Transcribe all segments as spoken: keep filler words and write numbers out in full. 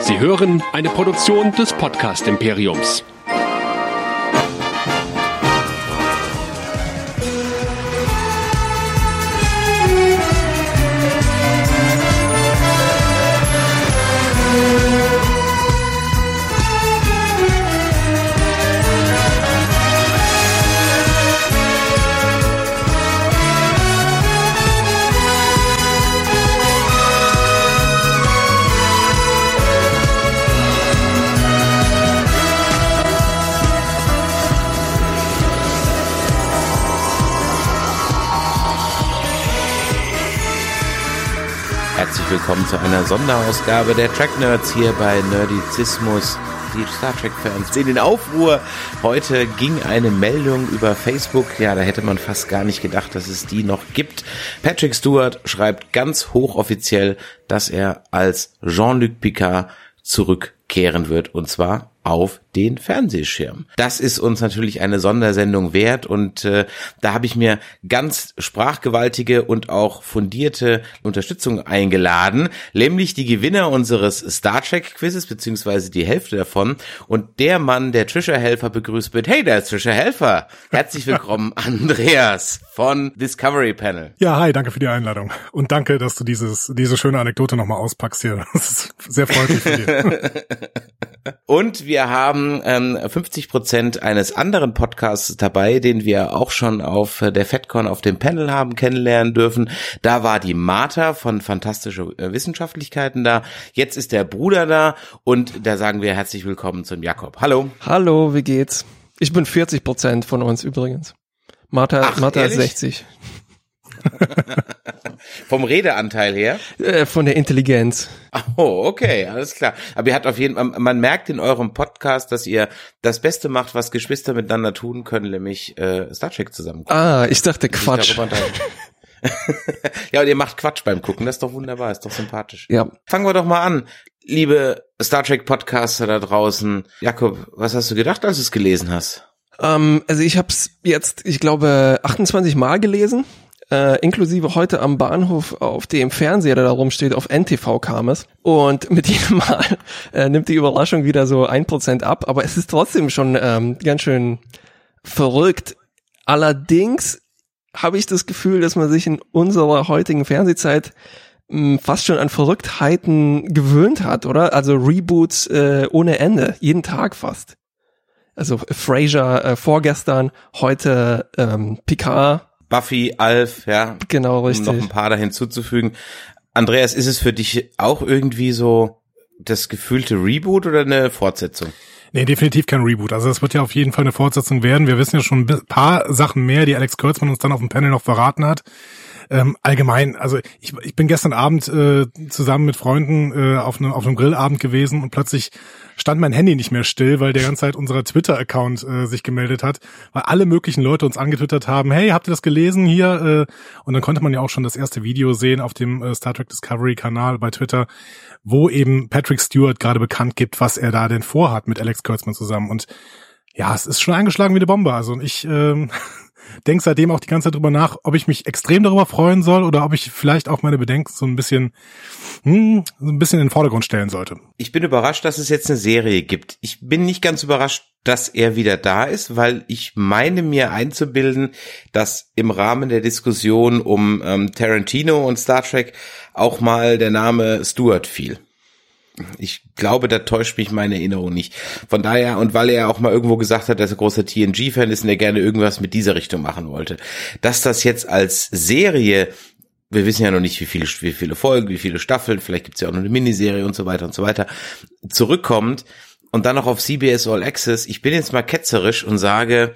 Sie hören eine Produktion des Podcast-Imperiums. Willkommen zu einer Sonderausgabe der Trek Nerds hier bei Nerdizismus. Die Star Trek-Fans sehen den Aufruhr. Heute ging eine Meldung über Facebook. Ja, da hätte man fast gar nicht gedacht, dass es die noch gibt. Patrick Stewart schreibt ganz hochoffiziell, dass er als Jean-Luc Picard zurückkehren wird, und zwar auf den Fernsehschirm. Das ist uns natürlich eine Sondersendung wert, und äh, da habe ich mir ganz sprachgewaltige und auch fundierte Unterstützung eingeladen, nämlich die Gewinner unseres Star Trek Quizzes, beziehungsweise die Hälfte davon, und der Mann, der Trisha Helfer begrüßt wird. Hey, da ist Trisha Helfer. Herzlich willkommen, Andreas von Discovery Panel. Ja, hi, danke für die Einladung und danke, dass du dieses diese schöne Anekdote nochmal auspackst hier. Das ist sehr freundlich von dir. Und wir haben ähm, fünfzig Prozent eines anderen Podcasts dabei, den wir auch schon auf der FedCon auf dem Panel haben kennenlernen dürfen. Da war die Martha von Fantastische Wissenschaftlichkeiten da. Jetzt ist der Bruder da, und da sagen wir herzlich willkommen zum Jakob. Hallo. Hallo, wie geht's? Ich bin vierzig Prozent von uns übrigens. Martha, Ach, Martha ehrlich? sechzig. Vom Redeanteil her? Äh, von der Intelligenz. Oh, okay, alles klar. Aber ihr habt auf jeden Fall, man merkt in eurem Podcast, dass ihr das Beste macht, was Geschwister miteinander tun können, nämlich äh, Star Trek zusammen gucken. Ah, ich dachte Quatsch. Ja, und ihr macht Quatsch beim Gucken, das ist doch wunderbar, ist doch sympathisch. Ja. Fangen wir doch mal an, liebe Star Trek Podcaster da draußen. Jakob, was hast du gedacht, als du es gelesen hast? Ähm, also ich habe es jetzt, ich glaube, achtundzwanzig Mal gelesen. Äh, inklusive heute am Bahnhof auf dem Fernseher, der da rumsteht, auf N T V kam es. Und mit jedem Mal äh, nimmt die Überraschung wieder so ein Prozent ab. Aber es ist trotzdem schon ähm, ganz schön verrückt. Allerdings habe ich das Gefühl, dass man sich in unserer heutigen Fernsehzeit mh, fast schon an Verrücktheiten gewöhnt hat, oder? Also Reboots äh, ohne Ende, jeden Tag fast. Also Frasier äh, vorgestern, heute ähm, Picard, Buffy, Alf, ja, genau, richtig. Um noch ein paar da hinzuzufügen. Andreas, ist es für dich auch irgendwie so das gefühlte Reboot oder eine Fortsetzung? Nee, definitiv kein Reboot. Also es wird ja auf jeden Fall eine Fortsetzung werden. Wir wissen ja schon ein paar Sachen mehr, die Alex Kurtzman uns dann auf dem Panel noch verraten hat. Ähm, allgemein, also ich, ich bin gestern Abend äh, zusammen mit Freunden äh, auf, ne, auf einem Grillabend gewesen, und plötzlich stand mein Handy nicht mehr still, weil der ganze Zeit unser Twitter-Account äh, sich gemeldet hat, weil alle möglichen Leute uns angetwittert haben, hey, habt ihr das gelesen hier? Äh, und dann konnte man ja auch schon das erste Video sehen auf dem äh, Star Trek Discovery-Kanal bei Twitter, wo eben Patrick Stewart gerade bekannt gibt, was er da denn vorhat mit Alex Kurtzman zusammen. Und ja, es ist schon eingeschlagen wie eine Bombe. Also ich... Ähm, Denk seitdem auch die ganze Zeit drüber nach, ob ich mich extrem darüber freuen soll oder ob ich vielleicht auch meine Bedenken so ein bisschen, hm, so ein bisschen in den Vordergrund stellen sollte. Ich bin überrascht, dass es jetzt eine Serie gibt. Ich bin nicht ganz überrascht, dass er wieder da ist, weil ich meine mir einzubilden, dass im Rahmen der Diskussion um ähm, Tarantino und Star Trek auch mal der Name Stewart fiel. Ich glaube, da täuscht mich meine Erinnerung nicht. Von daher, und weil er auch mal irgendwo gesagt hat, dass er großer T N G-Fan ist und er gerne irgendwas mit dieser Richtung machen wollte, dass das jetzt als Serie, wir wissen ja noch nicht, wie viele, wie viele Folgen, wie viele Staffeln, vielleicht gibt's ja auch noch eine Miniserie und so weiter und so weiter, zurückkommt und dann noch auf C B S All Access. Ich bin jetzt mal ketzerisch und sage,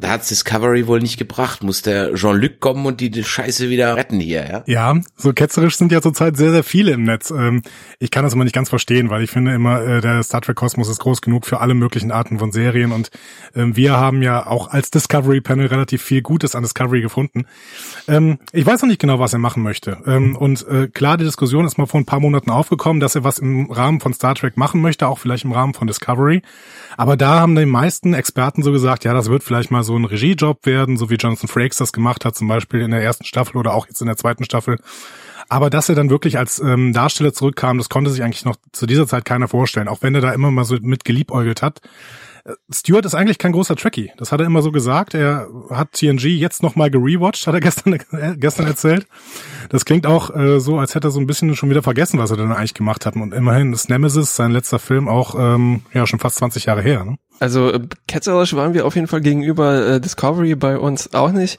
da hat's Discovery wohl nicht gebracht. Muss der Jean-Luc kommen und die Scheiße wieder retten hier, ja? Ja, so ketzerisch sind ja zurzeit sehr, sehr viele im Netz. Ich kann das immer nicht ganz verstehen, weil ich finde immer, der Star Trek-Kosmos ist groß genug für alle möglichen Arten von Serien. Und wir haben ja auch als Discovery-Panel relativ viel Gutes an Discovery gefunden. Ich weiß noch nicht genau, was er machen möchte. Und klar, die Diskussion ist mal vor ein paar Monaten aufgekommen, dass er was im Rahmen von Star Trek machen möchte, auch vielleicht im Rahmen von Discovery. Aber da haben die meisten Experten so gesagt, ja, das wird vielleicht mal so so ein Regiejob werden, so wie Jonathan Frakes das gemacht hat, zum Beispiel in der ersten Staffel oder auch jetzt in der zweiten Staffel. Aber dass er dann wirklich als ähm, Darsteller zurückkam, das konnte sich eigentlich noch zu dieser Zeit keiner vorstellen, auch wenn er da immer mal so mit geliebäugelt hat. Stewart ist eigentlich kein großer Trekkie, das hat er immer so gesagt. Er hat T N G jetzt nochmal gerewatcht, hat er gestern äh, gestern erzählt. Das klingt auch äh, so, als hätte er so ein bisschen schon wieder vergessen, was er denn eigentlich gemacht hat. Und immerhin ist Nemesis, sein letzter Film, auch ähm, ja schon fast zwanzig Jahre her. Ne? Also äh, ketzerisch waren wir auf jeden Fall gegenüber äh, Discovery bei uns auch nicht.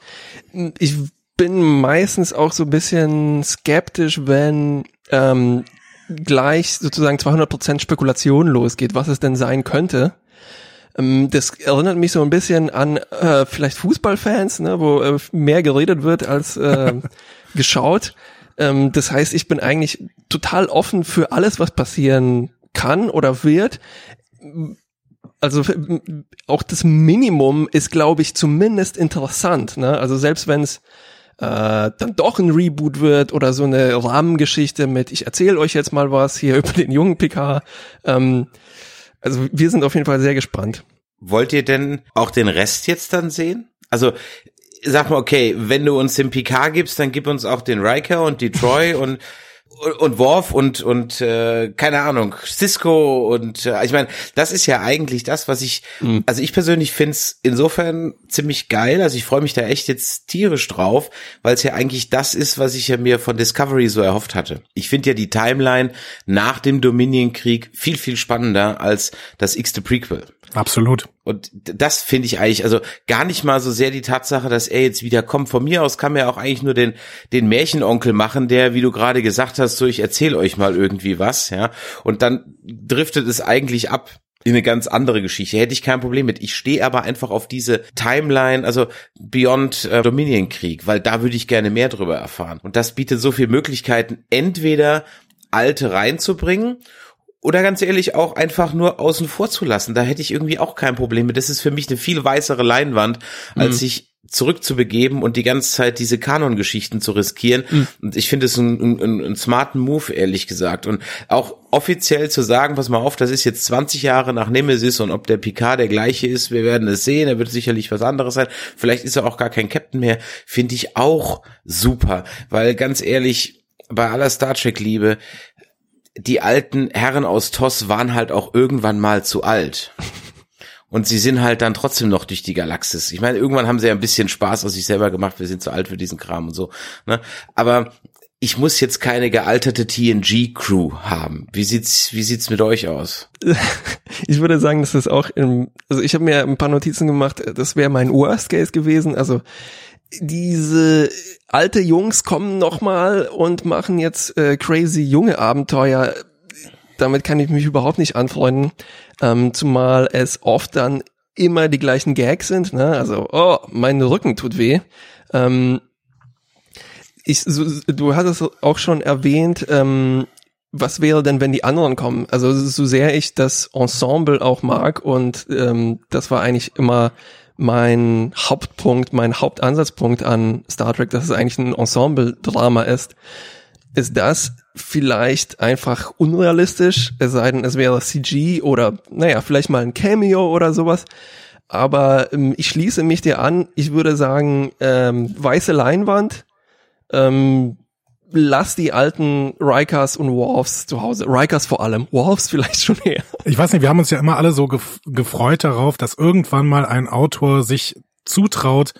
Ich bin meistens auch so ein bisschen skeptisch, wenn ähm, gleich sozusagen zweihundert Prozent Spekulation losgeht, was es denn sein könnte. Das erinnert mich so ein bisschen an äh, vielleicht Fußballfans, ne, wo äh, mehr geredet wird als äh, geschaut. Ähm, das heißt, ich bin eigentlich total offen für alles, was passieren kann oder wird. Also auch das Minimum ist, glaube ich, zumindest interessant. Ne? Also selbst wenn es äh, dann doch ein Reboot wird oder so eine Rahmengeschichte mit, ich erzähle euch jetzt mal was hier über den jungen Picard. Ähm, Also wir sind auf jeden Fall sehr gespannt. Wollt ihr denn auch den Rest jetzt dann sehen? Also sag mal, okay, wenn du uns den Picard gibst, dann gib uns auch den Riker und die Troy und und Worf und und äh, keine Ahnung, Cisco und äh, ich meine, das ist ja eigentlich das, was ich, mhm. also ich persönlich find's insofern ziemlich geil, also ich freue mich da echt jetzt tierisch drauf, weil es ja eigentlich das ist, was ich ja mir von Discovery so erhofft hatte. Ich finde ja die Timeline nach dem Dominion-Krieg viel, viel spannender als das x-te Prequel. Absolut. Und das finde ich eigentlich, also gar nicht mal so sehr die Tatsache, dass er jetzt wieder kommt. Von mir aus kann man ja auch eigentlich nur den den Märchenonkel machen, der, wie du gerade gesagt hast, so ich erzähle euch mal irgendwie was, ja. Und dann driftet es eigentlich ab in eine ganz andere Geschichte. Hätte ich kein Problem mit. Ich stehe aber einfach auf diese Timeline, also Beyond äh, Dominion-Krieg, weil da würde ich gerne mehr drüber erfahren. Und das bietet so viele Möglichkeiten, entweder alte reinzubringen oder ganz ehrlich auch einfach nur außen vor zu lassen. Da hätte ich irgendwie auch kein Problem mit. Das ist für mich eine viel weißere Leinwand, als mm. sich zurückzubegeben und die ganze Zeit diese Kanon-Geschichten zu riskieren. Mm. Und ich finde es einen ein, ein smarten Move, ehrlich gesagt. Und auch offiziell zu sagen, pass mal auf, das ist jetzt zwanzig Jahre nach Nemesis und ob der Picard der gleiche ist, wir werden es sehen, er wird sicherlich was anderes sein. Vielleicht ist er auch gar kein Captain mehr. Finde ich auch super. Weil ganz ehrlich, bei aller Star Trek-Liebe, die alten Herren aus T O S waren halt auch irgendwann mal zu alt. Und sie sind halt dann trotzdem noch durch die Galaxis. Ich meine, irgendwann haben sie ja ein bisschen Spaß aus sich selber gemacht, wir sind zu alt für diesen Kram und so. Ne? Aber ich muss jetzt keine gealterte T N G-Crew haben. Wie sieht's, wie sieht's mit euch aus? Ich würde sagen, dass das auch im, also ich habe mir ein paar Notizen gemacht, das wäre mein Worst Case gewesen. Also diese alte Jungs kommen nochmal und machen jetzt äh, crazy junge Abenteuer. Damit kann ich mich überhaupt nicht anfreunden, ähm, zumal es oft dann immer die gleichen Gags sind. Ne? Also, oh, mein Rücken tut weh. Ähm, ich, so, du hattest auch schon erwähnt, ähm, was wäre denn, wenn die anderen kommen? Also so sehr ich das Ensemble auch mag und ähm, das war eigentlich immer mein Hauptpunkt, mein Hauptansatzpunkt an Star Trek, dass es eigentlich ein Ensemble-Drama ist, ist das vielleicht einfach unrealistisch, es sei denn, es wäre C G oder, naja, vielleicht mal ein Cameo oder sowas, aber ähm, ich schließe mich dir an, ich würde sagen, ähm, weiße Leinwand, ähm, lass die alten Rikers und Worfs zu Hause. Rikers vor allem, Worfs vielleicht schon eher. Ich weiß nicht, wir haben uns ja immer alle so gef- gefreut darauf, dass irgendwann mal ein Autor sich zutraut,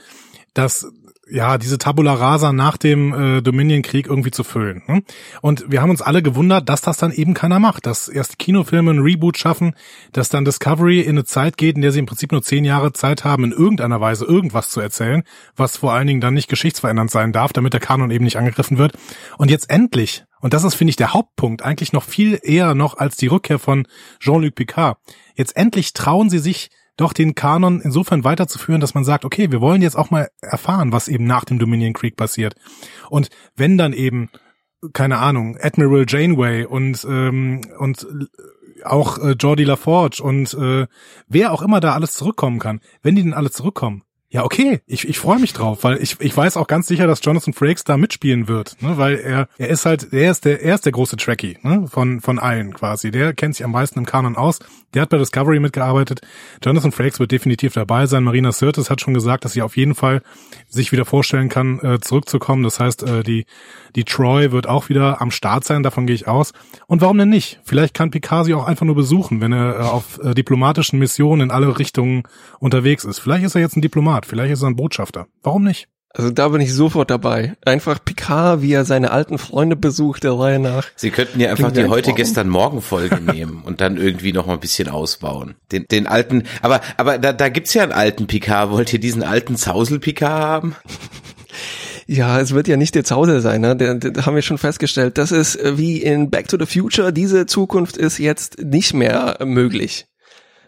dass ja diese Tabula Rasa nach dem äh, Dominion-Krieg irgendwie zu füllen. Hm? Und wir haben uns alle gewundert, dass das dann eben keiner macht, dass erst Kinofilme einen Reboot schaffen, dass dann Discovery in eine Zeit geht, in der sie im Prinzip nur zehn Jahre Zeit haben, in irgendeiner Weise irgendwas zu erzählen, was vor allen Dingen dann nicht geschichtsverändernd sein darf, damit der Kanon eben nicht angegriffen wird. Und jetzt endlich, und das ist, finde ich, der Hauptpunkt, eigentlich noch viel eher noch als die Rückkehr von Jean-Luc Picard, jetzt endlich trauen sie sich, doch den Kanon insofern weiterzuführen, dass man sagt, okay, wir wollen jetzt auch mal erfahren, was eben nach dem Dominion Krieg passiert. Und wenn dann eben, keine Ahnung, Admiral Janeway und ähm, und auch äh, Geordi LaForge und äh, wer auch immer da alles zurückkommen kann, wenn die denn alle zurückkommen, Ja, okay, ich ich freue mich drauf, weil ich ich weiß auch ganz sicher, dass Jonathan Frakes da mitspielen wird, ne, weil er er ist halt er ist der er ist der große Trekkie, ne, von von allen quasi. Der kennt sich am meisten im Kanon aus. Der hat bei Discovery mitgearbeitet. Jonathan Frakes wird definitiv dabei sein. Marina Sirtis hat schon gesagt, dass sie auf jeden Fall sich wieder vorstellen kann, äh, zurückzukommen. Das heißt, äh, die die Troy wird auch wieder am Start sein, davon gehe ich aus. Und warum denn nicht? Vielleicht kann Picard sie auch einfach nur besuchen, wenn er äh, auf äh, diplomatischen Missionen in alle Richtungen unterwegs ist. Vielleicht ist er jetzt ein Diplomat. Vielleicht ist er ein Botschafter. Warum nicht? Also da bin ich sofort dabei. Einfach Picard, wie er seine alten Freunde besucht, der Reihe nach. Sie könnten ja einfach die Heute-Gestern-Morgen-Folge nehmen und dann irgendwie noch mal ein bisschen ausbauen. Den, den alten, aber, aber da, da gibt's ja einen alten Picard. Wollt ihr diesen alten Zausel-Picard haben? Ja, es wird ja nicht der Zausel sein, ne? Da, da haben wir schon festgestellt. Das ist wie in Back to the Future. Diese Zukunft ist jetzt nicht mehr möglich.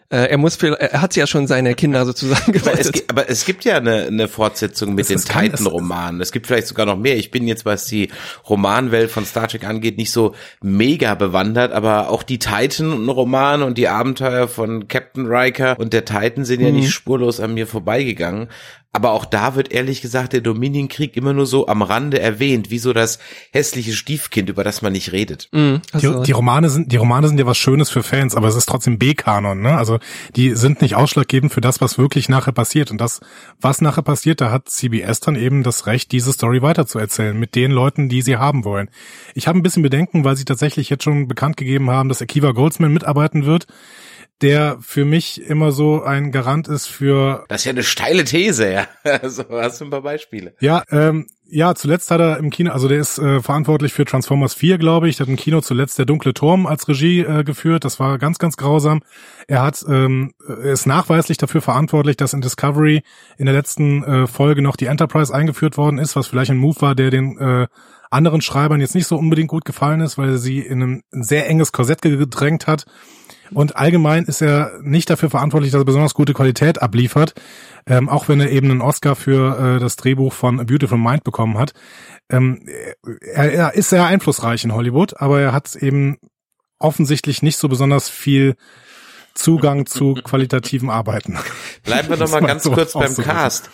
Er muss viel, er hat ja schon seine Kinder sozusagen gerettet. Aber, aber es gibt ja eine, eine Fortsetzung mit es, den Titan-Romanen. Es gibt vielleicht sogar noch mehr. Ich bin jetzt, was die Romanwelt von Star Trek angeht, nicht so mega bewandert, aber auch die Titan-Romane und die Abenteuer von Captain Riker und der Titan sind ja mhm. nicht spurlos an mir vorbeigegangen. Aber auch da wird ehrlich gesagt der Dominion-Krieg immer nur so am Rande erwähnt, wie so das hässliche Stiefkind, über das man nicht redet. Mm, die, die Romane sind, die Romane sind ja was Schönes für Fans, aber es ist trotzdem B-Kanon, ne? Also die sind nicht ausschlaggebend für das, was wirklich nachher passiert. Und das, was nachher passiert, da hat C B S dann eben das Recht, diese Story weiterzuerzählen mit den Leuten, die sie haben wollen. Ich habe ein bisschen Bedenken, weil sie tatsächlich jetzt schon bekannt gegeben haben, dass Akiva Goldsman mitarbeiten wird, der für mich immer so ein Garant ist für... Das ist ja eine steile These, ja. Also hast du ein paar Beispiele. Ja, ähm, ja, zuletzt hat er im Kino, also der ist äh, verantwortlich für Transformers vier, glaube ich. Der hat im Kino zuletzt Der dunkle Turm als Regie äh, geführt. Das war ganz, ganz grausam. Er hat, ähm, ist nachweislich dafür verantwortlich, dass in Discovery in der letzten äh, Folge noch die Enterprise eingeführt worden ist, was vielleicht ein Move war, der den... Äh, anderen Schreibern jetzt nicht so unbedingt gut gefallen ist, weil er sie in ein sehr enges Korsett gedrängt hat. Und allgemein ist er nicht dafür verantwortlich, dass er besonders gute Qualität abliefert, ähm, auch wenn er eben einen Oscar für äh, das Drehbuch von A Beautiful Mind bekommen hat. Ähm, er, er ist sehr einflussreich in Hollywood, aber er hat eben offensichtlich nicht so besonders viel Zugang zu qualitativen Arbeiten. Bleiben wir doch mal ganz kurz beim Cast.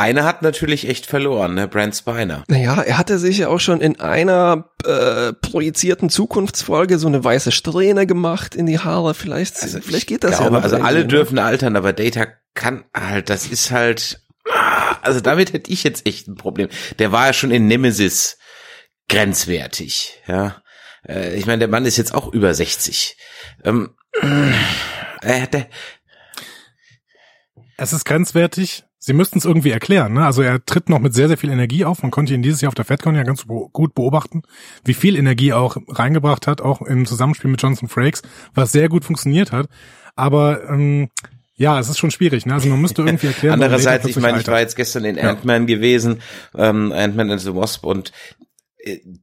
Einer hat natürlich echt verloren, ne? Brent Spiner. Naja, er hatte sich ja auch schon in einer äh, projizierten Zukunftsfolge so eine weiße Strähne gemacht in die Haare. Vielleicht, also vielleicht geht das glaube, ja noch. Also alle Ding, dürfen ne? altern, aber Data kann halt, das ist halt, also damit hätte ich jetzt echt ein Problem. Der war ja schon in Nemesis grenzwertig, ja. Äh, ich meine, der Mann ist jetzt auch über sechzig. Ähm, äh, der, es ist grenzwertig. Sie müssten es irgendwie erklären, ne? Also er tritt noch mit sehr, sehr viel Energie auf. Man konnte ihn dieses Jahr auf der FedCon ja ganz gut beobachten, wie viel Energie er auch reingebracht hat, auch im Zusammenspiel mit Jonathan Frakes, was sehr gut funktioniert hat. Aber ähm, ja, es ist schon schwierig, ne? Also man müsste irgendwie erklären. Andererseits, ich meine, ich war jetzt gestern in Ant-Man ja. gewesen, ähm, Ant-Man and the Wasp, und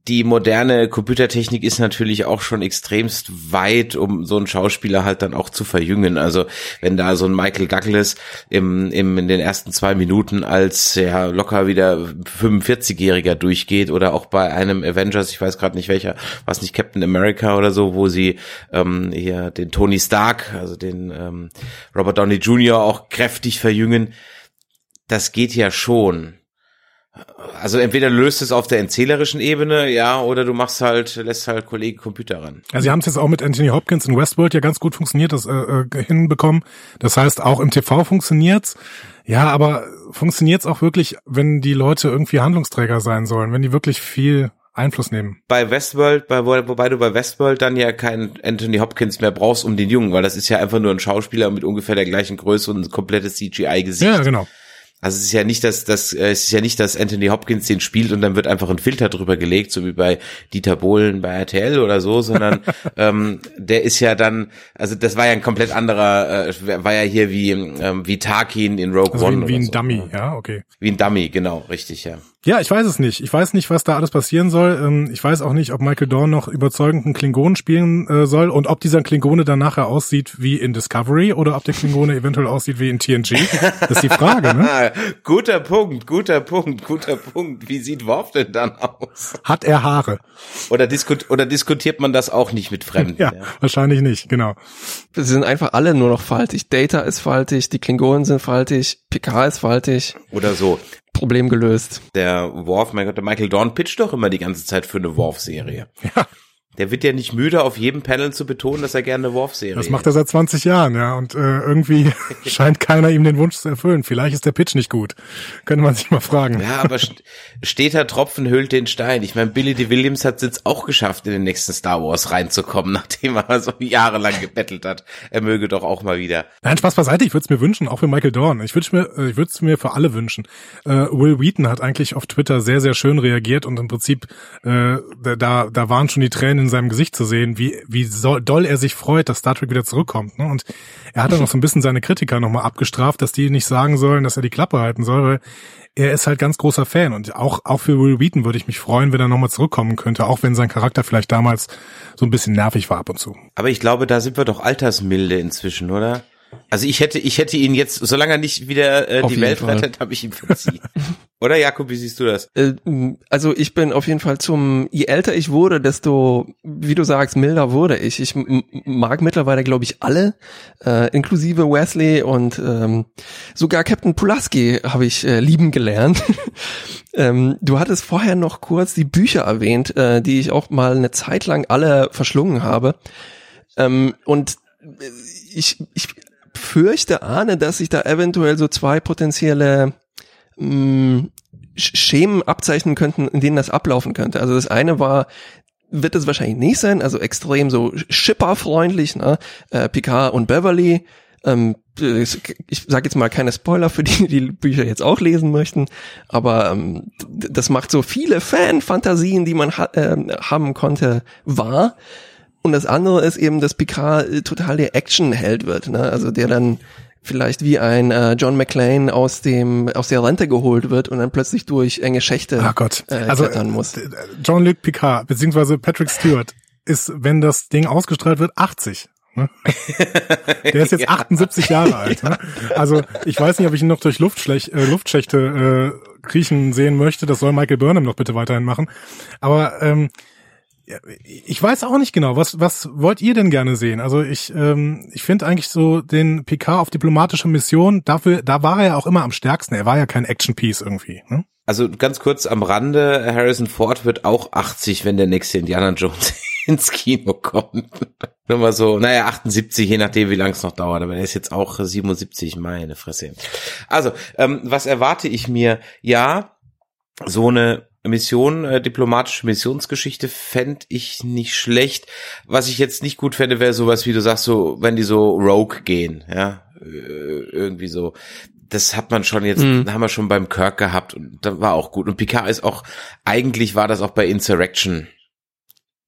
die moderne Computertechnik ist natürlich auch schon extremst weit, um so einen Schauspieler halt dann auch zu verjüngen. Also wenn da so ein Michael Douglas im, im in den ersten zwei Minuten als ja locker wieder fünfundvierzigjähriger durchgeht, oder auch bei einem Avengers, ich weiß gerade nicht welcher, was nicht Captain America oder so, wo sie ähm, hier den Tony Stark, also den ähm, Robert Downey Junior auch kräftig verjüngen, das geht ja schon. Also entweder löst es auf der erzählerischen Ebene, ja, oder du machst halt, lässt halt Kollegen Computer ran. Also sie haben es jetzt auch mit Anthony Hopkins in Westworld ja ganz gut funktioniert, das äh, hinbekommen. Das heißt, auch im T V funktioniert's. Ja, aber funktioniert's auch wirklich, wenn die Leute irgendwie Handlungsträger sein sollen, wenn die wirklich viel Einfluss nehmen. Bei Westworld, bei, wobei du bei Westworld dann ja keinen Anthony Hopkins mehr brauchst, um den Jungen, weil das ist ja einfach nur ein Schauspieler mit ungefähr der gleichen Größe und ein komplettes C G I-Gesicht. Ja, genau. Also es ist ja nicht, dass das es ist ja nicht, dass Anthony Hopkins den spielt und dann wird einfach ein Filter drüber gelegt, so wie bei Dieter Bohlen bei R T L oder so, sondern ähm, der ist ja dann, also das war ja ein komplett anderer, äh, war ja hier wie ähm, wie Tarkin in Rogue also One, wie, wie oder ein so. Dummy, ja, okay, wie ein Dummy, genau, richtig, ja. Ja, ich weiß es nicht. Ich weiß nicht, was da alles passieren soll. Ich weiß auch nicht, ob Michael Dorn noch überzeugenden Klingonen spielen soll und ob dieser Klingone dann nachher aussieht wie in Discovery oder ob der Klingone eventuell aussieht wie in T N G. Das ist die Frage, ne? Guter Punkt, guter Punkt, guter Punkt. Wie sieht Worf denn dann aus? Hat er Haare? Oder, diskut- oder diskutiert man das auch nicht mit Fremden? Ja, ja, wahrscheinlich nicht, genau. Sie sind einfach alle nur noch faltig. Data ist faltig, die Klingonen sind faltig, Picard ist faltig. Oder so. Problem gelöst. Der Worf, mein Gott, der Michael Dorn pitcht doch immer die ganze Zeit für eine Worf-Serie. Ja. Der wird ja nicht müde, auf jedem Panel zu betonen, dass er gerne eine Worf-Serie Das macht er seit zwanzig Jahren, ja. Und äh, irgendwie scheint keiner ihm den Wunsch zu erfüllen. Vielleicht ist der Pitch nicht gut. Könnte man sich mal fragen. Ja, aber st- steter Tropfen hüllt den Stein. Ich meine, Billy D. Williams hat es jetzt auch geschafft, in den nächsten Star Wars reinzukommen, nachdem er so jahrelang gebettelt hat. Er möge doch auch mal wieder. Nein, Spaß beiseite. Ich würde es mir wünschen, auch für Michael Dorn. Ich würde mir, ich würde es mir für alle wünschen. Äh, Will Wheaton hat eigentlich auf Twitter sehr, sehr schön reagiert und im Prinzip, äh, da, da waren schon die Tränen in seinem Gesicht zu sehen, wie wie so doll er sich freut, dass Star Trek wieder zurückkommt. Ne? Und er hat dann noch so ein bisschen seine Kritiker nochmal abgestraft, dass die nicht sagen sollen, dass er die Klappe halten soll, weil er ist halt ganz großer Fan. Und auch auch für Will Wheaton würde ich mich freuen, wenn er nochmal zurückkommen könnte, auch wenn sein Charakter vielleicht damals so ein bisschen nervig war ab und zu. Aber ich glaube, da sind wir doch altersmilde inzwischen, oder? Also ich hätte ich hätte ihn jetzt, solange er nicht wieder äh, die Welt rettet, habe ich ihn verziehen. Oder Jakob, wie siehst du das? Also ich bin auf jeden Fall zum, je älter ich wurde, desto, wie du sagst, milder wurde ich. Ich m- mag mittlerweile, glaube ich, alle, äh, inklusive Wesley und ähm, sogar Captain Pulaski habe ich äh, lieben gelernt. ähm, du hattest vorher noch kurz die Bücher erwähnt, äh, die ich auch mal eine Zeit lang alle verschlungen habe. Ähm, und ich, ich fürchte, ahne, dass ich da eventuell so zwei potenzielle Schemen abzeichnen könnten, in denen das ablaufen könnte. Also das eine war, wird es wahrscheinlich nicht sein, also extrem so schipperfreundlich, ne? Äh, Picard und Beverly. Ähm, ich sage jetzt mal keine Spoiler für die, die Bücher jetzt auch lesen möchten, aber ähm, das macht so viele Fan-Fantasien, die man ha- äh, haben konnte, wahr. Und das andere ist eben, dass Picard total der Action-Held wird, ne? Also der dann vielleicht wie ein äh, John McClane aus dem aus der Rente geholt wird und dann plötzlich durch enge Schächte ah Gott. Äh, also, klettern muss. Äh, Jean-Luc Picard beziehungsweise Patrick Stewart ist, wenn das Ding ausgestrahlt wird, achtzig. Ne? Der ist jetzt ja. achtundsiebzig Jahre alt. Ne? Also ich weiß nicht, ob ich ihn noch durch Luftschlech- äh, Luftschächte äh, kriechen sehen möchte. Das soll Michael Burnham noch bitte weiterhin machen. Aber ähm, ich weiß auch nicht genau, was was wollt ihr denn gerne sehen? Also ich ähm, ich finde eigentlich so den Picard auf diplomatische Mission, dafür da war er ja auch immer am stärksten. Er war ja kein Action-Piece irgendwie. Ne? Also ganz kurz am Rande, Harrison Ford wird auch achtzig, wenn der nächste Indiana Jones ins Kino kommt. Nur mal so, naja, achtundsiebzig, je nachdem, wie lang es noch dauert. Aber er ist jetzt auch siebenundsiebzig, meine Fresse. Also, ähm, was erwarte ich mir? Ja, so eine Mission, äh, diplomatische Missionsgeschichte fände ich nicht schlecht. Was ich jetzt nicht gut fände, wäre sowas, wie du sagst, so, wenn die so rogue gehen, ja, irgendwie so. Das hat man schon jetzt, mhm. haben wir schon beim Kirk gehabt und das war auch gut. Und Picard ist auch, eigentlich war das auch bei Insurrection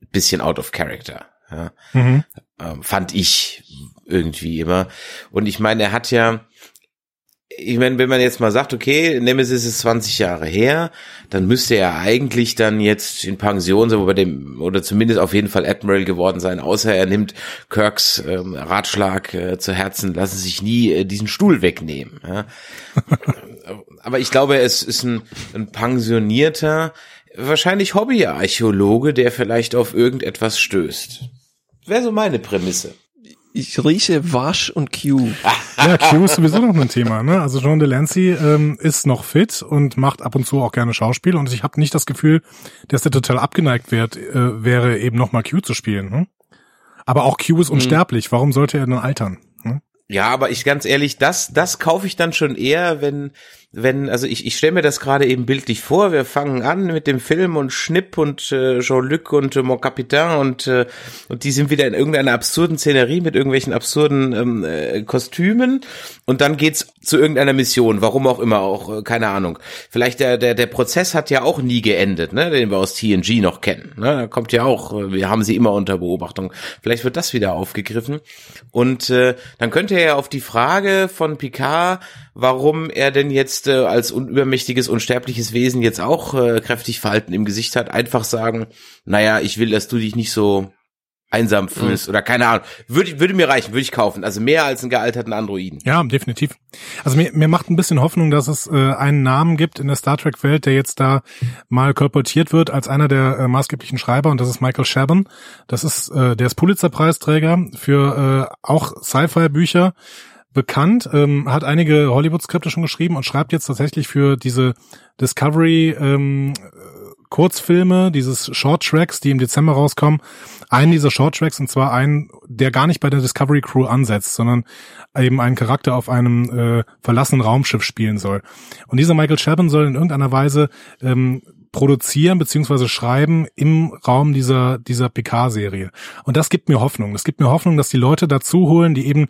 ein bisschen out of character, ja. Mhm. Ähm, fand ich irgendwie immer. Und ich meine, er hat ja, ich meine, wenn man jetzt mal sagt, okay, Nemesis ist zwanzig Jahre her, dann müsste er eigentlich dann jetzt in Pension sein, wobei dem, oder zumindest auf jeden Fall Admiral geworden sein, außer er nimmt Kirks ähm, Ratschlag äh, zu Herzen, lassen sich nie äh, diesen Stuhl wegnehmen. Ja. Aber ich glaube, es ist ein, ein pensionierter, wahrscheinlich Hobbyarchäologe, der vielleicht auf irgendetwas stößt. Wäre so meine Prämisse. Ich rieche Wasch und Q. Ja, Q ist sowieso noch ein Thema, ne? Also John Delancey ähm, ist noch fit und macht ab und zu auch gerne Schauspiel und ich habe nicht das Gefühl, dass der total abgeneigt wird, äh, wäre, eben nochmal Q zu spielen. Ne? Aber auch Q ist unsterblich, mhm. Warum sollte er denn altern? Ne? Ja, aber ich ganz ehrlich, das das kaufe ich dann schon eher, wenn, wenn, also ich ich stelle mir das gerade eben bildlich vor, wir fangen an mit dem Film und Schnipp und äh, Jean-Luc und äh, Mon Capitaine und äh, und die sind wieder in irgendeiner absurden Szenerie mit irgendwelchen absurden ähm, äh, Kostümen und dann geht's zu irgendeiner Mission, warum auch immer, auch äh, keine Ahnung. Vielleicht der der der Prozess hat ja auch nie geendet, ne, den wir aus T N G noch kennen, ne? Da kommt ja auch, wir haben sie immer unter Beobachtung. Vielleicht wird das wieder aufgegriffen und äh, dann könnte er ja auf die Frage von Picard, warum er denn jetzt äh, als un- übermächtiges, unsterbliches Wesen jetzt auch äh, kräftig Falten im Gesicht hat, einfach sagen, naja, ich will, dass du dich nicht so einsam fühlst mhm. oder keine Ahnung. Würde, würde mir reichen, würde ich kaufen. Also mehr als einen gealterten Androiden. Ja, definitiv. Also mir, mir macht ein bisschen Hoffnung, dass es äh, einen Namen gibt in der Star Trek-Welt, der jetzt da mal kolportiert wird als einer der äh, maßgeblichen Schreiber und das ist Michael Chabon. Das ist, äh, der ist Pulitzer-Preisträger für äh, auch Sci-Fi-Bücher. bekannt, ähm, hat einige Hollywood-Skripte schon geschrieben und schreibt jetzt tatsächlich für diese Discovery ähm, Kurzfilme, dieses Short Tracks, die im Dezember rauskommen, einen dieser Short Tracks, und zwar einen, der gar nicht bei der Discovery Crew ansetzt, sondern eben einen Charakter auf einem äh, verlassenen Raumschiff spielen soll. Und dieser Michael Chabon soll in irgendeiner Weise ähm, produzieren beziehungsweise schreiben im Raum dieser dieser Picard-Serie. Und das gibt mir Hoffnung. Das gibt mir Hoffnung, dass die Leute dazu holen, die eben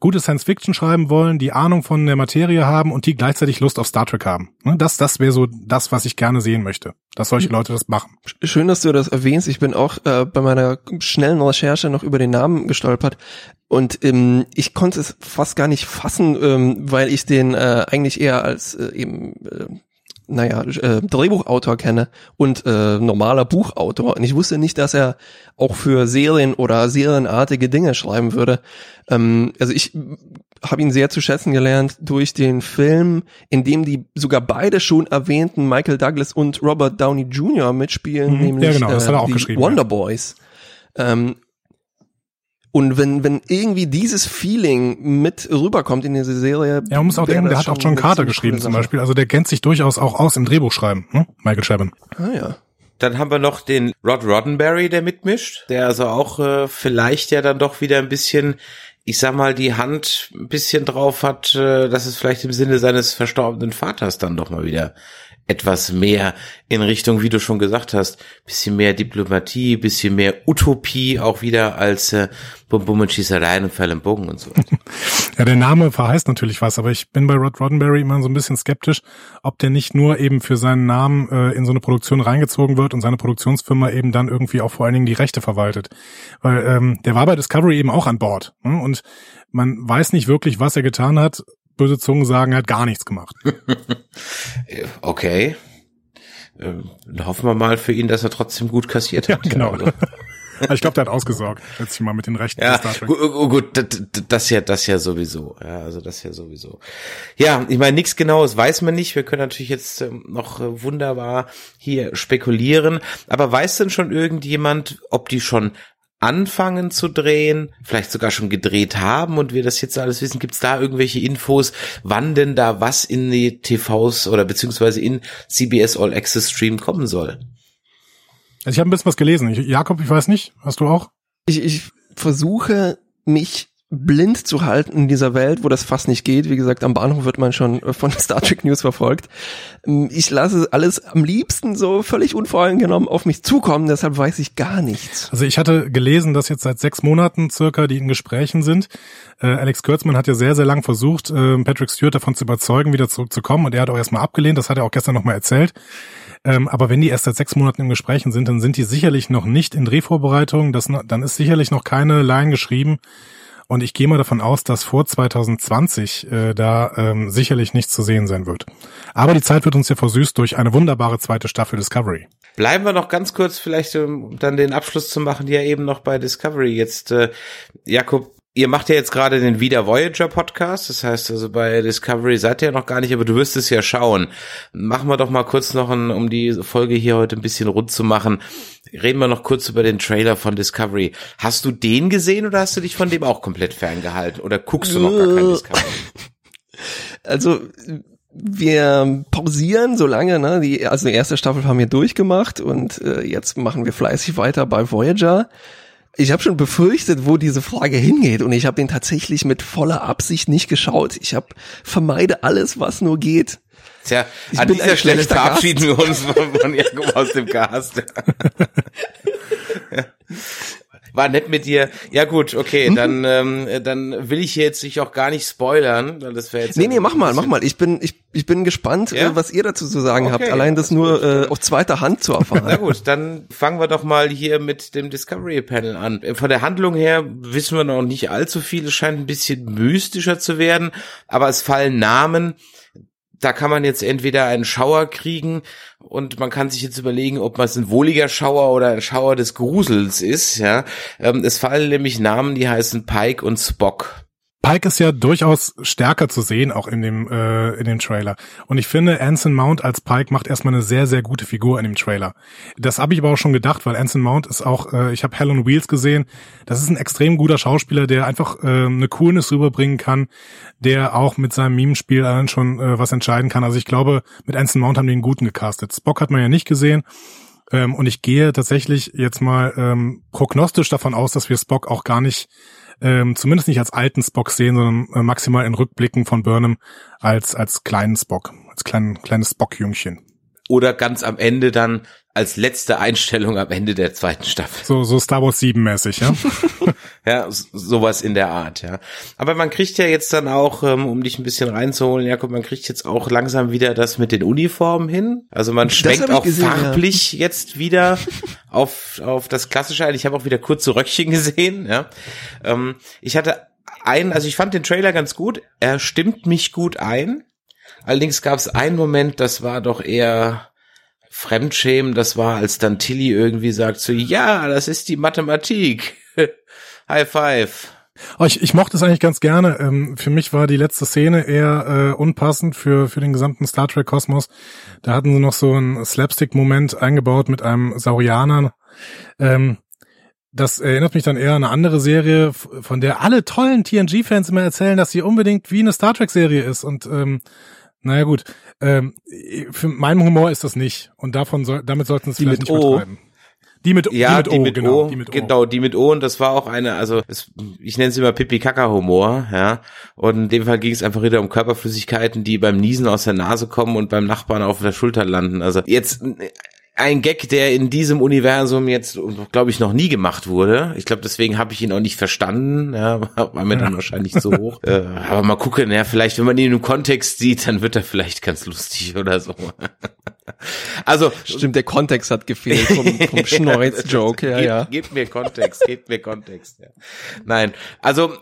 gute Science-Fiction schreiben wollen, die Ahnung von der Materie haben und die gleichzeitig Lust auf Star Trek haben. Das das wäre so das, was ich gerne sehen möchte, dass solche Leute das machen. Schön, dass du das erwähnst. Ich bin auch äh, bei meiner schnellen Recherche noch über den Namen gestolpert. Und ähm, ich konnte es fast gar nicht fassen, ähm, weil ich den äh, eigentlich eher als äh, eben... Äh, naja, äh, Drehbuchautor kenne und äh, normaler Buchautor. Und ich wusste nicht, dass er auch für Serien oder serienartige Dinge schreiben würde. Ähm, also ich habe ihn sehr zu schätzen gelernt durch den Film, in dem die sogar beide schon erwähnten Michael Douglas und Robert Downey Junior mitspielen, mhm, nämlich ja genau, das hat er auch geschrieben, die Wonder Boys. Ähm, Und wenn wenn irgendwie dieses Feeling mit rüberkommt in diese Serie... Ja, man muss auch denken, der hat auch John Carter geschrieben zum Beispiel. Also der kennt sich durchaus auch aus im Drehbuchschreiben, ne? Michael Chabon. Ah ja. Dann haben wir noch den Rod Roddenberry, der mitmischt. Der also auch äh, vielleicht ja dann doch wieder ein bisschen, ich sag mal, die Hand ein bisschen drauf hat, äh, dass es vielleicht im Sinne seines verstorbenen Vaters dann doch mal wieder etwas mehr in Richtung, wie du schon gesagt hast, bisschen mehr Diplomatie, bisschen mehr Utopie auch wieder als äh, Bum Bum und Schießereien und Pfeil im Bogen und so weiter. Ja, der Name verheißt natürlich was, aber ich bin bei Rod Roddenberry immer so ein bisschen skeptisch, ob der nicht nur eben für seinen Namen äh, in so eine Produktion reingezogen wird und seine Produktionsfirma eben dann irgendwie auch vor allen Dingen die Rechte verwaltet. Weil ähm, der war bei Discovery eben auch an Bord, ne? Und man weiß nicht wirklich, was er getan hat. Böse Zungen sagen, er hat gar nichts gemacht. Okay. Ähm, dann hoffen wir mal für ihn, dass er trotzdem gut kassiert hat. Ja, genau. Also. Ich glaube, der hat ausgesorgt. Jetzt mal mit den Rechten. Ja, gut, gut das, das ja, das ja sowieso. Ja, also das ja sowieso. Ja, ich meine, nichts Genaues weiß man nicht. Wir können natürlich jetzt noch wunderbar hier spekulieren. Aber weiß denn schon irgendjemand, ob die schon anfangen zu drehen, vielleicht sogar schon gedreht haben und wir das jetzt alles wissen? Gibt's da irgendwelche Infos, wann denn da was in die T Vs oder beziehungsweise in C B S All Access Stream kommen soll? Also ich habe ein bisschen was gelesen. Ich, Jakob, ich weiß nicht. Hast du auch? Ich, ich versuche mich blind zu halten in dieser Welt, wo das fast nicht geht. Wie gesagt, am Bahnhof wird man schon von Star Trek News verfolgt. Ich lasse alles am liebsten so völlig unvoreingenommen auf mich zukommen, deshalb weiß ich gar nichts. Also ich hatte gelesen, dass jetzt seit sechs Monaten circa die in Gesprächen sind. Äh, Alex Kurtzman hat ja sehr, sehr lang versucht, äh, Patrick Stewart davon zu überzeugen, wieder zurückzukommen, und er hat auch erstmal abgelehnt, das hat er auch gestern nochmal erzählt. Ähm, aber wenn die erst seit sechs Monaten im Gesprächen sind, dann sind die sicherlich noch nicht in Drehvorbereitung, das, dann ist sicherlich noch keine Line geschrieben. Und ich gehe mal davon aus, dass vor zwanzig zwanzig äh, da ähm, sicherlich nichts zu sehen sein wird. Aber die Zeit wird uns ja versüßt durch eine wunderbare zweite Staffel Discovery. Bleiben wir noch ganz kurz, vielleicht um dann den Abschluss zu machen, ja eben noch bei Discovery. Jetzt, äh, Jakob, ihr macht ja jetzt gerade den Wieder Voyager Podcast. Das heißt also, bei Discovery seid ihr ja noch gar nicht, aber du wirst es ja schauen. Machen wir doch mal kurz noch, ein, um die Folge hier heute ein bisschen rund zu machen, reden wir noch kurz über den Trailer von Discovery. Hast du den gesehen oder hast du dich von dem auch komplett ferngehalten? Oder guckst du noch gar kein Discovery? Also, wir pausieren so lange, ne? Die, also die erste Staffel haben wir durchgemacht und äh, jetzt machen wir fleißig weiter bei Voyager. Ich habe schon befürchtet, wo diese Frage hingeht, und ich habe den tatsächlich mit voller Absicht nicht geschaut. Ich hab, vermeide alles, was nur geht. Tja, ich an dieser Stelle verabschieden wir uns von, von Jakob aus dem Cast. Ja. War nett mit dir. Ja gut, okay, mhm. dann ähm, dann will ich jetzt dich auch gar nicht spoilern, weil das wäre jetzt. Nee, nee, mach mal, mach mal. Ich bin ich ich bin gespannt, ja? äh, was ihr dazu zu sagen okay, habt. Allein das, das nur äh, auf zweiter Hand zu erfahren. Na gut, dann fangen wir doch mal hier mit dem Discovery Panel an. Von der Handlung her wissen wir noch nicht allzu viel. Es scheint ein bisschen mystischer zu werden, aber es fallen Namen. Da kann man jetzt entweder einen Schauer kriegen und man kann sich jetzt überlegen, ob man es ein wohliger Schauer oder ein Schauer des Grusels ist. Ja, ähm, es fallen nämlich Namen, die heißen Pike und Spock. Pike ist ja durchaus stärker zu sehen, auch in dem äh, in dem Trailer. Und ich finde, Anson Mount als Pike macht erstmal eine sehr, sehr gute Figur in dem Trailer. Das habe ich aber auch schon gedacht, weil Anson Mount ist auch, äh, ich habe Hell on Wheels gesehen, das ist ein extrem guter Schauspieler, der einfach äh, eine Coolness rüberbringen kann, der auch mit seinem Mimenspiel dann schon äh, was entscheiden kann. Also ich glaube, mit Anson Mount haben die einen guten gecastet. Spock hat man ja nicht gesehen. Ähm, und ich gehe tatsächlich jetzt mal ähm, prognostisch davon aus, dass wir Spock auch gar nicht Ähm, zumindest nicht als alten Spock sehen, sondern äh, maximal in Rückblicken von Burnham als als kleinen Spock, als klein, kleines Spock-Jüngchen. Oder ganz am Ende dann als letzte Einstellung am Ende der zweiten Staffel. So so Star Wars sieben mäßig, ja? Ja, sowas in der Art, ja. Aber man kriegt ja jetzt dann auch, ähm, um dich ein bisschen reinzuholen, Jakob, man kriegt jetzt auch langsam wieder das mit den Uniformen hin. Also man schwenkt auch gesehen, farblich ja. Jetzt wieder auf auf das Klassische ein. Ich habe auch wieder kurze Röckchen gesehen, ja. Ähm, ich hatte einen, also ich fand den Trailer ganz gut. Er stimmt mich gut ein. Allerdings gab es einen Moment, das war doch eher Fremdschämen, das war, als dann Tilly irgendwie sagt so, ja, das ist die Mathematik. High five. Oh, ich, ich mochte es eigentlich ganz gerne. Ähm, für mich war die letzte Szene eher äh, unpassend für für den gesamten Star Trek Kosmos. Da hatten sie noch so einen Slapstick-Moment eingebaut mit einem Saurianer. Ähm, Das erinnert mich dann eher an eine andere Serie, von der alle tollen T N G-Fans immer erzählen, dass sie unbedingt wie eine Star Trek-Serie ist. Und ähm, naja gut, ähm, für meinen Humor ist das nicht. Und davon soll, damit sollten es vielleicht nicht betreiben. Die mit, ja, die mit O, die mit genau, O, die mit O. Genau, die mit O, und das war auch eine, also es, ich nenne es immer Pipi-Kaka-Humor, ja. Und in dem Fall ging es einfach wieder um Körperflüssigkeiten, die beim Niesen aus der Nase kommen und beim Nachbarn auf der Schulter landen. Also jetzt ein Gag, der in diesem Universum jetzt, glaube ich, noch nie gemacht wurde. Ich glaube, deswegen habe ich ihn auch nicht verstanden. Ja, war mir dann wahrscheinlich so hoch. Äh, aber mal gucken, ja, vielleicht, wenn man ihn im Kontext sieht, dann wird er vielleicht ganz lustig oder so. Also stimmt, der Kontext hat gefehlt vom, vom Schneuz-Joke. Ja, ja. Gebt, gebt mir Kontext, gebt mir Kontext. Ja. Nein, also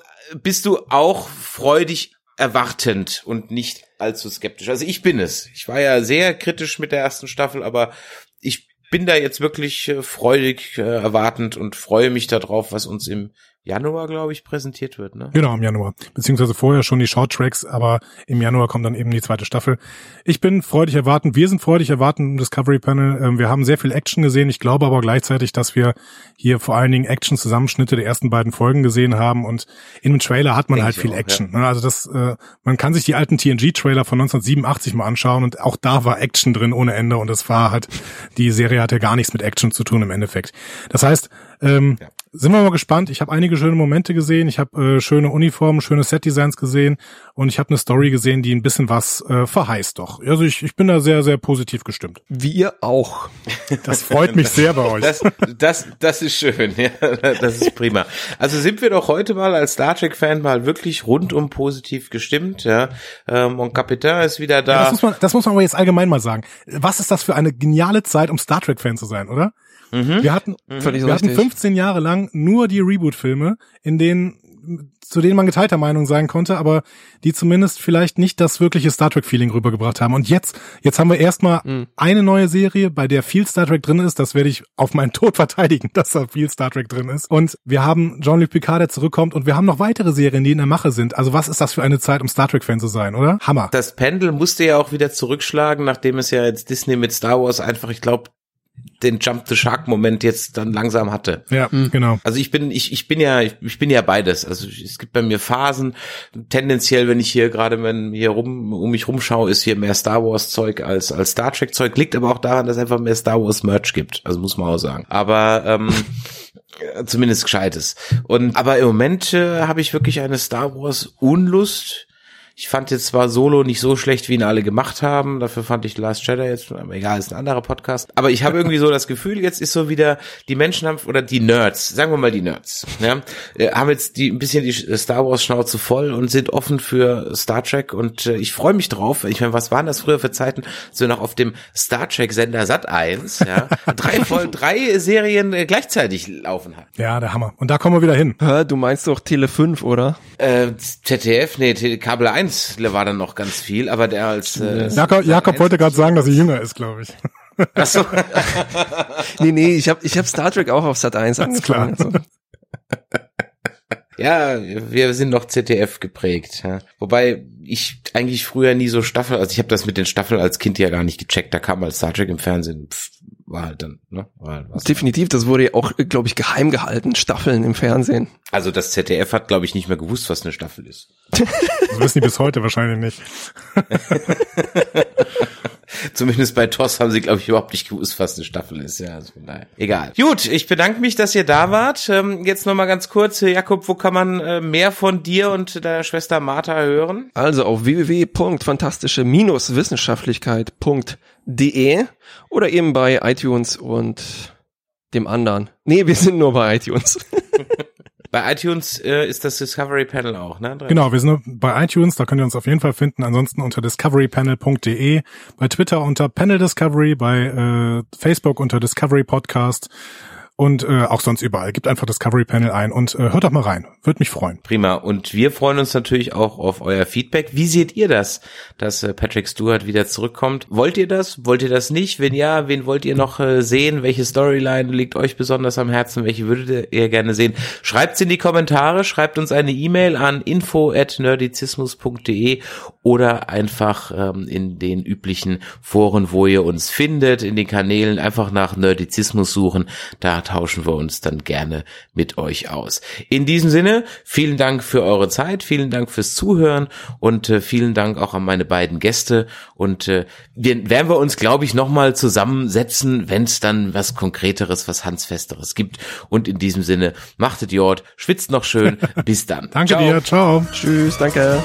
bist du auch freudig erwartend und nicht allzu skeptisch? Also ich bin es. Ich war ja sehr kritisch mit der ersten Staffel, aber ich bin da jetzt wirklich äh, freudig äh, erwartend und freue mich darauf, was uns im Januar, glaube ich, präsentiert wird, ne? Genau, im Januar. Beziehungsweise vorher schon die Shorttracks, aber im Januar kommt dann eben die zweite Staffel. Ich bin freudig erwartend, wir sind freudig erwartend im Discovery Panel. Ähm, wir haben sehr viel Action gesehen. Ich glaube aber gleichzeitig, dass wir hier vor allen Dingen Action-Zusammenschnitte der ersten beiden Folgen gesehen haben, und im Trailer hat man Denk halt viel auch, Action. Ja. Also das, äh, man kann sich die alten T N G-Trailer von neunzehnhundertsiebenundachtzig mal anschauen, und auch da war Action drin ohne Ende, und das war halt, die Serie hat ja gar nichts mit Action zu tun im Endeffekt. Das heißt, ähm, ja. Sind wir mal gespannt. Ich habe einige schöne Momente gesehen. Ich habe äh, schöne Uniformen, schöne Set-Designs gesehen. Und ich habe eine Story gesehen, die ein bisschen was äh, verheißt doch. Also ich, ich bin da sehr, sehr positiv gestimmt. Wir auch. Das freut mich sehr bei euch. Das, das, das ist schön. Ja, das ist prima. Also sind wir doch heute mal als Star Trek-Fan mal wirklich rundum positiv gestimmt. Ja, ähm, Mon Capitaine ist wieder da. Ja, das muss man, das muss man aber jetzt allgemein mal sagen. Was ist das für eine geniale Zeit, um Star Trek-Fan zu sein, oder? Mhm. Wir hatten, mhm. wir hatten fünfzehn Jahre lang nur die Reboot-Filme, in denen, zu denen man geteilter Meinung sein konnte, aber die zumindest vielleicht nicht das wirkliche Star Trek-Feeling rübergebracht haben. Und jetzt, jetzt haben wir erstmal mhm. eine neue Serie, bei der viel Star Trek drin ist. Das werde ich auf meinen Tod verteidigen, dass da viel Star Trek drin ist. Und wir haben Jean-Luc Picard, der zurückkommt, und wir haben noch weitere Serien, die in der Mache sind. Also was ist das für eine Zeit, um Star Trek-Fan zu sein, oder? Hammer. Das Pendel musste ja auch wieder zurückschlagen, nachdem es ja jetzt Disney mit Star Wars einfach, ich glaube, den Jump the Shark Moment jetzt dann langsam hatte. Ja, mhm. genau. Also ich bin ich ich bin ja ich, ich bin ja beides. Also es gibt bei mir Phasen, tendenziell, wenn ich hier gerade wenn hier rum um mich rumschaue, ist hier mehr Star Wars Zeug als als Star Trek Zeug, liegt aber auch daran, dass es einfach mehr Star Wars Merch gibt. Also muss man auch sagen. Aber ähm zumindest Gescheites. Und aber im Moment äh, habe ich wirklich eine Star Wars Unlust. Ich fand jetzt zwar Solo nicht so schlecht, wie ihn alle gemacht haben. Dafür fand ich Last Jedi jetzt, egal, ist ein anderer Podcast. Aber ich habe irgendwie so das Gefühl, jetzt ist so wieder, die Menschen haben, oder die Nerds, sagen wir mal die Nerds, ja, haben jetzt die ein bisschen die Star Wars Schnauze voll und sind offen für Star Trek. Und äh, ich freue mich drauf. Ich meine, was waren das früher für Zeiten? So noch auf dem Star Trek Sender Sat eins, ja, drei, voll, drei Serien gleichzeitig laufen hat. Ja, der Hammer. Und da kommen wir wieder hin. Hä, du meinst doch Tele fünf, oder? Äh, Z D F, nee, Kabel eins. War dann noch ganz viel, aber der als äh, Jakob, Jakob wollte gerade sagen, dass er jünger ist, glaube ich. Ach so. nee, nee, ich habe ich hab Star Trek auch auf Sat eins angefangen. Klar. Also. ja, wir sind noch Z D F geprägt. Ja. Wobei ich eigentlich früher nie so Staffel, also ich habe das mit den Staffeln als Kind ja gar nicht gecheckt, da kam mal Star Trek im Fernsehen, pff, war halt dann, ne? War halt was. Definitiv, das wurde ja auch, glaube ich, geheim gehalten, Staffeln im Fernsehen. Also das Z D F hat, glaube ich, nicht mehr gewusst, was eine Staffel ist. Das wissen die bis heute wahrscheinlich nicht. Zumindest bei T O S haben sie, glaube ich, überhaupt nicht gewusst, was eine Staffel ist. Ja, also nein. Egal. Gut, ich bedanke mich, dass ihr da wart. Ähm, jetzt nochmal ganz kurz, Jakob, wo kann man äh, mehr von dir und deiner Schwester Martha hören? Also auf w w w punkt fantastische Bindestrich wissenschaftlichkeit punkt de oder eben bei iTunes und dem anderen. Nee, wir sind nur bei iTunes. Bei iTunes äh, ist das Discovery Panel auch, ne? Genau, wir sind bei iTunes, da könnt ihr uns auf jeden Fall finden. Ansonsten unter discovery panel punkt de, bei Twitter unter Panel Discovery, bei äh, Facebook unter Discovery Podcast und äh, auch sonst überall. Gebt einfach Discovery Panel ein und äh, hört doch mal rein. Würde mich freuen. Prima. Und wir freuen uns natürlich auch auf euer Feedback. Wie seht ihr das, dass äh, Patrick Stewart wieder zurückkommt? Wollt ihr das? Wollt ihr das nicht? Wenn ja, wen wollt ihr noch äh, sehen? Welche Storyline liegt euch besonders am Herzen? Welche würdet ihr gerne sehen? Schreibt's in die Kommentare. Schreibt uns eine E-Mail an info at nerdizismus punkt de oder einfach ähm, in den üblichen Foren, wo ihr uns findet, in den Kanälen einfach nach Nerdizismus suchen. Da tauschen wir uns dann gerne mit euch aus. In diesem Sinne, vielen Dank für eure Zeit, vielen Dank fürs Zuhören und äh, vielen Dank auch an meine beiden Gäste. Und äh, wir, werden wir uns, glaube ich, nochmal zusammensetzen, wenn es dann was Konkreteres, was Handfesteres gibt. Und in diesem Sinne, machtet Jord, schwitzt noch schön, bis dann. Danke ciao. Dir, ciao. Tschüss, danke.